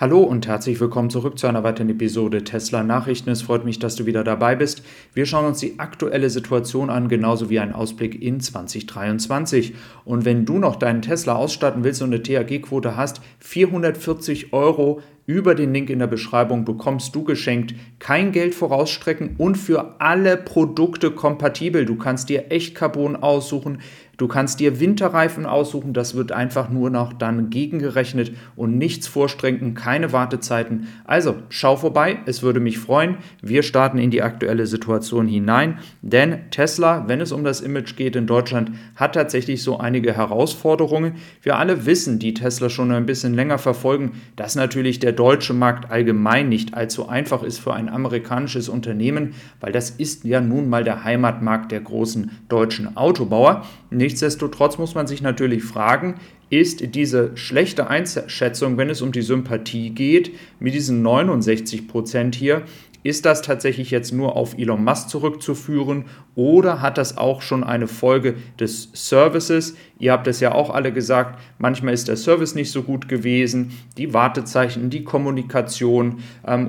Hallo und herzlich willkommen zurück zu einer weiteren Episode Tesla Nachrichten. Es freut mich, dass du wieder dabei bist. Wir schauen uns die aktuelle Situation an, genauso wie einen Ausblick in 2023. Und wenn du noch deinen Tesla ausstatten willst und eine THG-Quote hast, 440 € über den Link in der Beschreibung bekommst du geschenkt. Kein Geld vorausstrecken und für alle Produkte kompatibel. Du kannst dir Echtcarbon aussuchen. Du kannst dir Winterreifen aussuchen, das wird einfach nur noch dann gegengerechnet und nichts vorstrenken, keine Wartezeiten. Also schau vorbei, es würde mich freuen. Wir starten in die aktuelle Situation hinein, denn Tesla, wenn es um das Image geht in Deutschland, hat tatsächlich so einige Herausforderungen. Wir alle wissen, die Tesla schon ein bisschen länger verfolgen, dass natürlich der deutsche Markt allgemein nicht allzu einfach ist für ein amerikanisches Unternehmen, weil das ist ja nun mal der Heimatmarkt der großen deutschen Autobauer. Nichtsdestotrotz muss man sich natürlich fragen, ist diese schlechte Einschätzung, wenn es um die Sympathie geht, mit diesen 69% hier, ist das tatsächlich jetzt nur auf Elon Musk zurückzuführen oder hat das auch schon eine Folge des Services? Ihr habt es ja auch alle gesagt, manchmal ist der Service nicht so gut gewesen, die Wartezeichen, die Kommunikation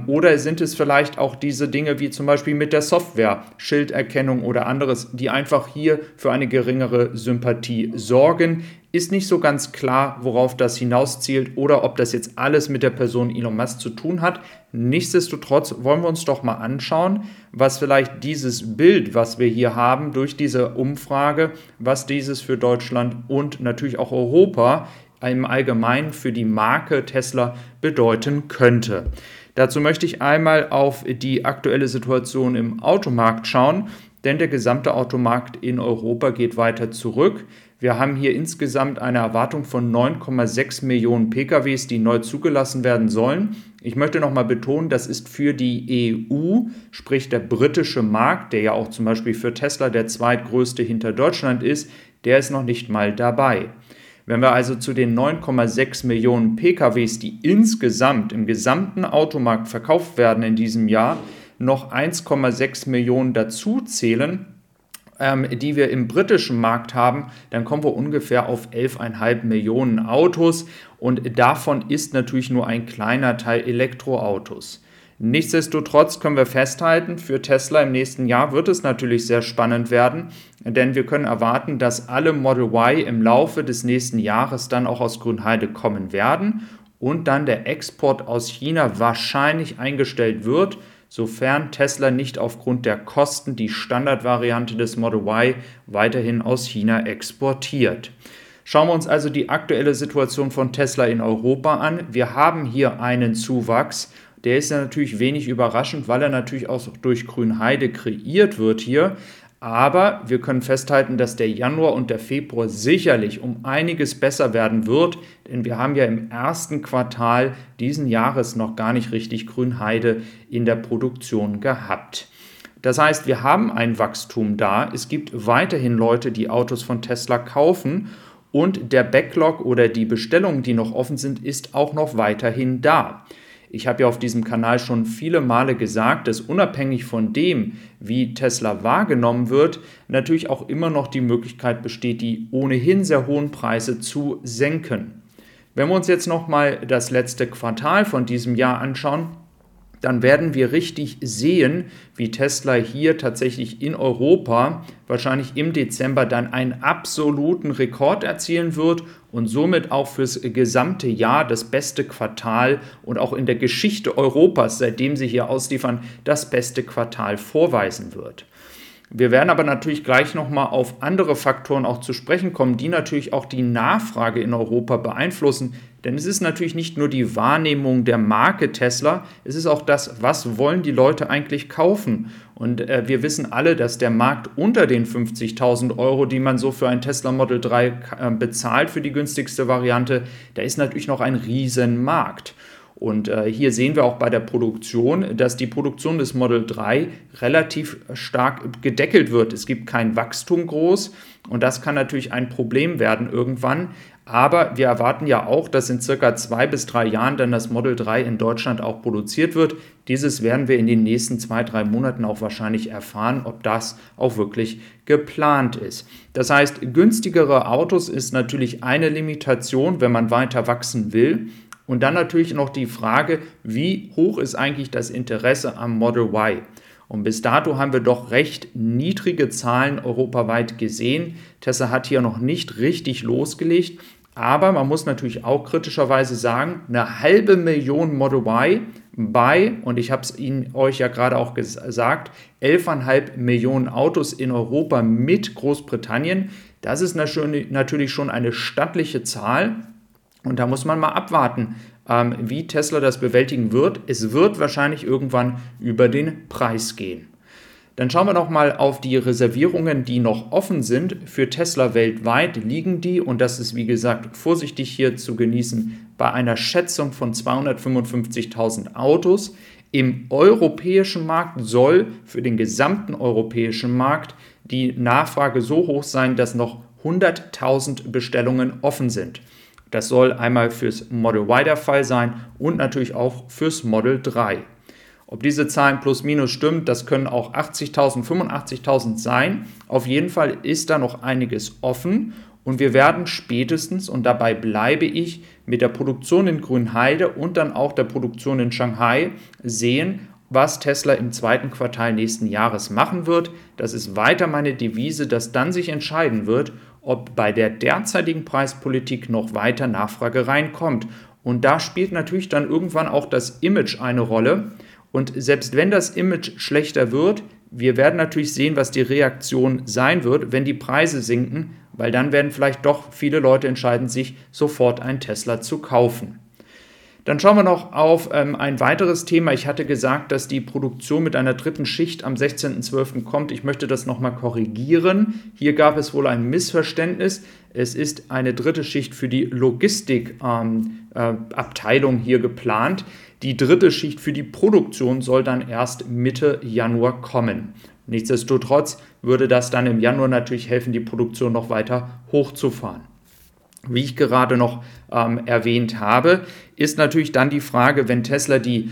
oder sind es vielleicht auch diese Dinge wie zum Beispiel mit der Software, Schilderkennung oder anderes, die einfach hier für eine geringere Sympathie sorgen? Ist nicht so ganz klar, worauf das hinauszielt oder ob das jetzt alles mit der Person Elon Musk zu tun hat. Nichtsdestotrotz wollen wir uns doch mal anschauen, was vielleicht dieses Bild, was wir hier haben, durch diese Umfrage, was dieses für Deutschland und natürlich auch Europa im Allgemeinen für die Marke Tesla bedeuten könnte. Dazu möchte ich einmal auf die aktuelle Situation im Automarkt schauen, denn der gesamte Automarkt in Europa geht weiter zurück. Wir haben hier insgesamt eine Erwartung von 9,6 Millionen PKWs, die neu zugelassen werden sollen. Ich möchte nochmal betonen, das ist für die EU, sprich der britische Markt, der ja auch zum Beispiel für Tesla der zweitgrößte hinter Deutschland ist, der ist noch nicht mal dabei. Wenn wir also zu den 9,6 Millionen PKWs, die insgesamt im gesamten Automarkt verkauft werden in diesem Jahr, noch 1,6 Millionen dazu zählen, die wir im britischen Markt haben, dann kommen wir ungefähr auf 11,5 Millionen Autos und davon ist natürlich nur ein kleiner Teil Elektroautos. Nichtsdestotrotz können wir festhalten, für Tesla im nächsten Jahr wird es natürlich sehr spannend werden, denn wir können erwarten, dass alle Model Y im Laufe des nächsten Jahres dann auch aus Grünheide kommen werden und dann der Export aus China wahrscheinlich eingestellt wird, sofern Tesla nicht aufgrund der Kosten die Standardvariante des Model Y weiterhin aus China exportiert. Schauen wir uns also die aktuelle Situation von Tesla in Europa an. Wir haben hier einen Zuwachs. Der ist ja natürlich wenig überraschend, weil er natürlich auch durch Grünheide kreiert wird hier. Aber wir können festhalten, dass der Januar und der Februar sicherlich um einiges besser werden wird, denn wir haben ja im ersten Quartal diesen Jahres noch gar nicht richtig Grünheide in der Produktion gehabt. Das heißt, wir haben ein Wachstum da. Es gibt weiterhin Leute, die Autos von Tesla kaufen und der Backlog oder die Bestellungen, die noch offen sind, ist auch noch weiterhin da. Ich habe ja auf diesem Kanal schon viele Male gesagt, dass unabhängig von dem, wie Tesla wahrgenommen wird, natürlich auch immer noch die Möglichkeit besteht, die ohnehin sehr hohen Preise zu senken. Wenn wir uns jetzt nochmal das letzte Quartal von diesem Jahr anschauen, dann werden wir richtig sehen, wie Tesla hier tatsächlich in Europa wahrscheinlich im Dezember dann einen absoluten Rekord erzielen wird und somit auch fürs gesamte Jahr das beste Quartal und auch in der Geschichte Europas, seitdem sie hier ausliefern, das beste Quartal vorweisen wird. Wir werden aber natürlich gleich nochmal auf andere Faktoren auch zu sprechen kommen, die natürlich auch die Nachfrage in Europa beeinflussen. Denn es ist natürlich nicht nur die Wahrnehmung der Marke Tesla, es ist auch das, was wollen die Leute eigentlich kaufen. Und wir wissen alle, dass der Markt unter den 50.000 €, die man so für ein Tesla Model 3 bezahlt, für die günstigste Variante, da ist natürlich noch ein Riesenmarkt. Und hier sehen wir auch bei der Produktion, dass die Produktion des Model 3 relativ stark gedeckelt wird. Es gibt kein Wachstum groß und das kann natürlich ein Problem werden irgendwann. Aber wir erwarten ja auch, dass in circa 2 bis 3 Jahren dann das Model 3 in Deutschland auch produziert wird. Dieses werden wir in den nächsten 2, 3 Monaten auch wahrscheinlich erfahren, ob das auch wirklich geplant ist. Das heißt, günstigere Autos ist natürlich eine Limitation, wenn man weiter wachsen will. Und dann natürlich noch die Frage, wie hoch ist eigentlich das Interesse am Model Y? Und bis dato haben wir doch recht niedrige Zahlen europaweit gesehen. Tesla hat hier noch nicht richtig losgelegt. Aber man muss natürlich auch kritischerweise sagen, 500.000 Model Y bei, und ich habe es Ihnen euch ja gerade auch gesagt, 11,5 Millionen Autos in Europa mit Großbritannien. Das ist natürlich schon eine stattliche Zahl. Und da muss man mal abwarten, wie Tesla das bewältigen wird. Es wird wahrscheinlich irgendwann über den Preis gehen. Dann schauen wir noch mal auf die Reservierungen, die noch offen sind. Für Tesla weltweit liegen die, und das ist wie gesagt vorsichtig hier zu genießen, bei einer Schätzung von 255.000 Autos. Im europäischen Markt soll für den gesamten europäischen Markt die Nachfrage so hoch sein, dass noch 100.000 Bestellungen offen sind. Das soll einmal fürs Model Y der Fall sein und natürlich auch fürs Model 3. Ob diese Zahlen plus minus stimmt, das können auch 80.000, 85.000 sein. Auf jeden Fall ist da noch einiges offen und wir werden spätestens, und dabei bleibe ich, mit der Produktion in Grünheide und dann auch der Produktion in Shanghai sehen, was Tesla im zweiten Quartal nächsten Jahres machen wird. Das ist weiter meine Devise, dass dann sich entscheiden wird, ob bei der derzeitigen Preispolitik noch weiter Nachfrage reinkommt. Und da spielt natürlich dann irgendwann auch das Image eine Rolle. Und selbst wenn das Image schlechter wird, wir werden natürlich sehen, was die Reaktion sein wird, wenn die Preise sinken, weil dann werden vielleicht doch viele Leute entscheiden, sich sofort einen Tesla zu kaufen. Dann schauen wir noch auf ein weiteres Thema. Ich hatte gesagt, dass die Produktion mit einer dritten Schicht am 16.12. kommt. Ich möchte das nochmal korrigieren. Hier gab es wohl ein Missverständnis. Es ist eine dritte Schicht für die Logistikabteilung hier geplant. Die dritte Schicht für die Produktion soll dann erst Mitte Januar kommen. Nichtsdestotrotz würde das dann im Januar natürlich helfen, die Produktion noch weiter hochzufahren. Wie ich gerade noch erwähnt habe, ist natürlich dann die Frage, wenn Tesla die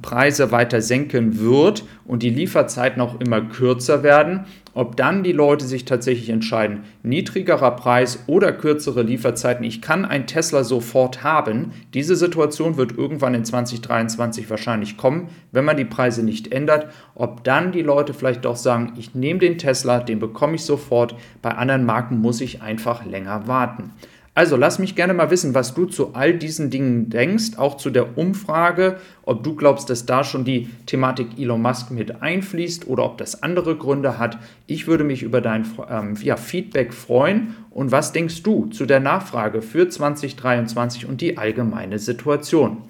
Preise weiter senken wird und die Lieferzeiten auch immer kürzer werden, ob dann die Leute sich tatsächlich entscheiden, niedrigerer Preis oder kürzere Lieferzeiten, ich kann ein Tesla sofort haben. Diese Situation wird irgendwann in 2023 wahrscheinlich kommen, wenn man die Preise nicht ändert. Ob dann die Leute vielleicht doch sagen, ich nehme den Tesla, den bekomme ich sofort, bei anderen Marken muss ich einfach länger warten. Also lass mich gerne mal wissen, was du zu all diesen Dingen denkst, auch zu der Umfrage, ob du glaubst, dass da schon die Thematik Elon Musk mit einfließt oder ob das andere Gründe hat. Ich würde mich über dein Feedback freuen. Und was denkst du zu der Nachfrage für 2023 und die allgemeine Situation?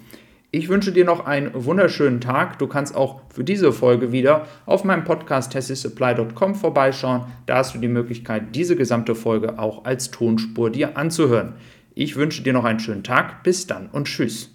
Ich wünsche dir noch einen wunderschönen Tag. Du kannst auch für diese Folge wieder auf meinem Podcast tessi-supply.com vorbeischauen. Da hast du die Möglichkeit, diese gesamte Folge auch als Tonspur dir anzuhören. Ich wünsche dir noch einen schönen Tag. Bis dann und tschüss.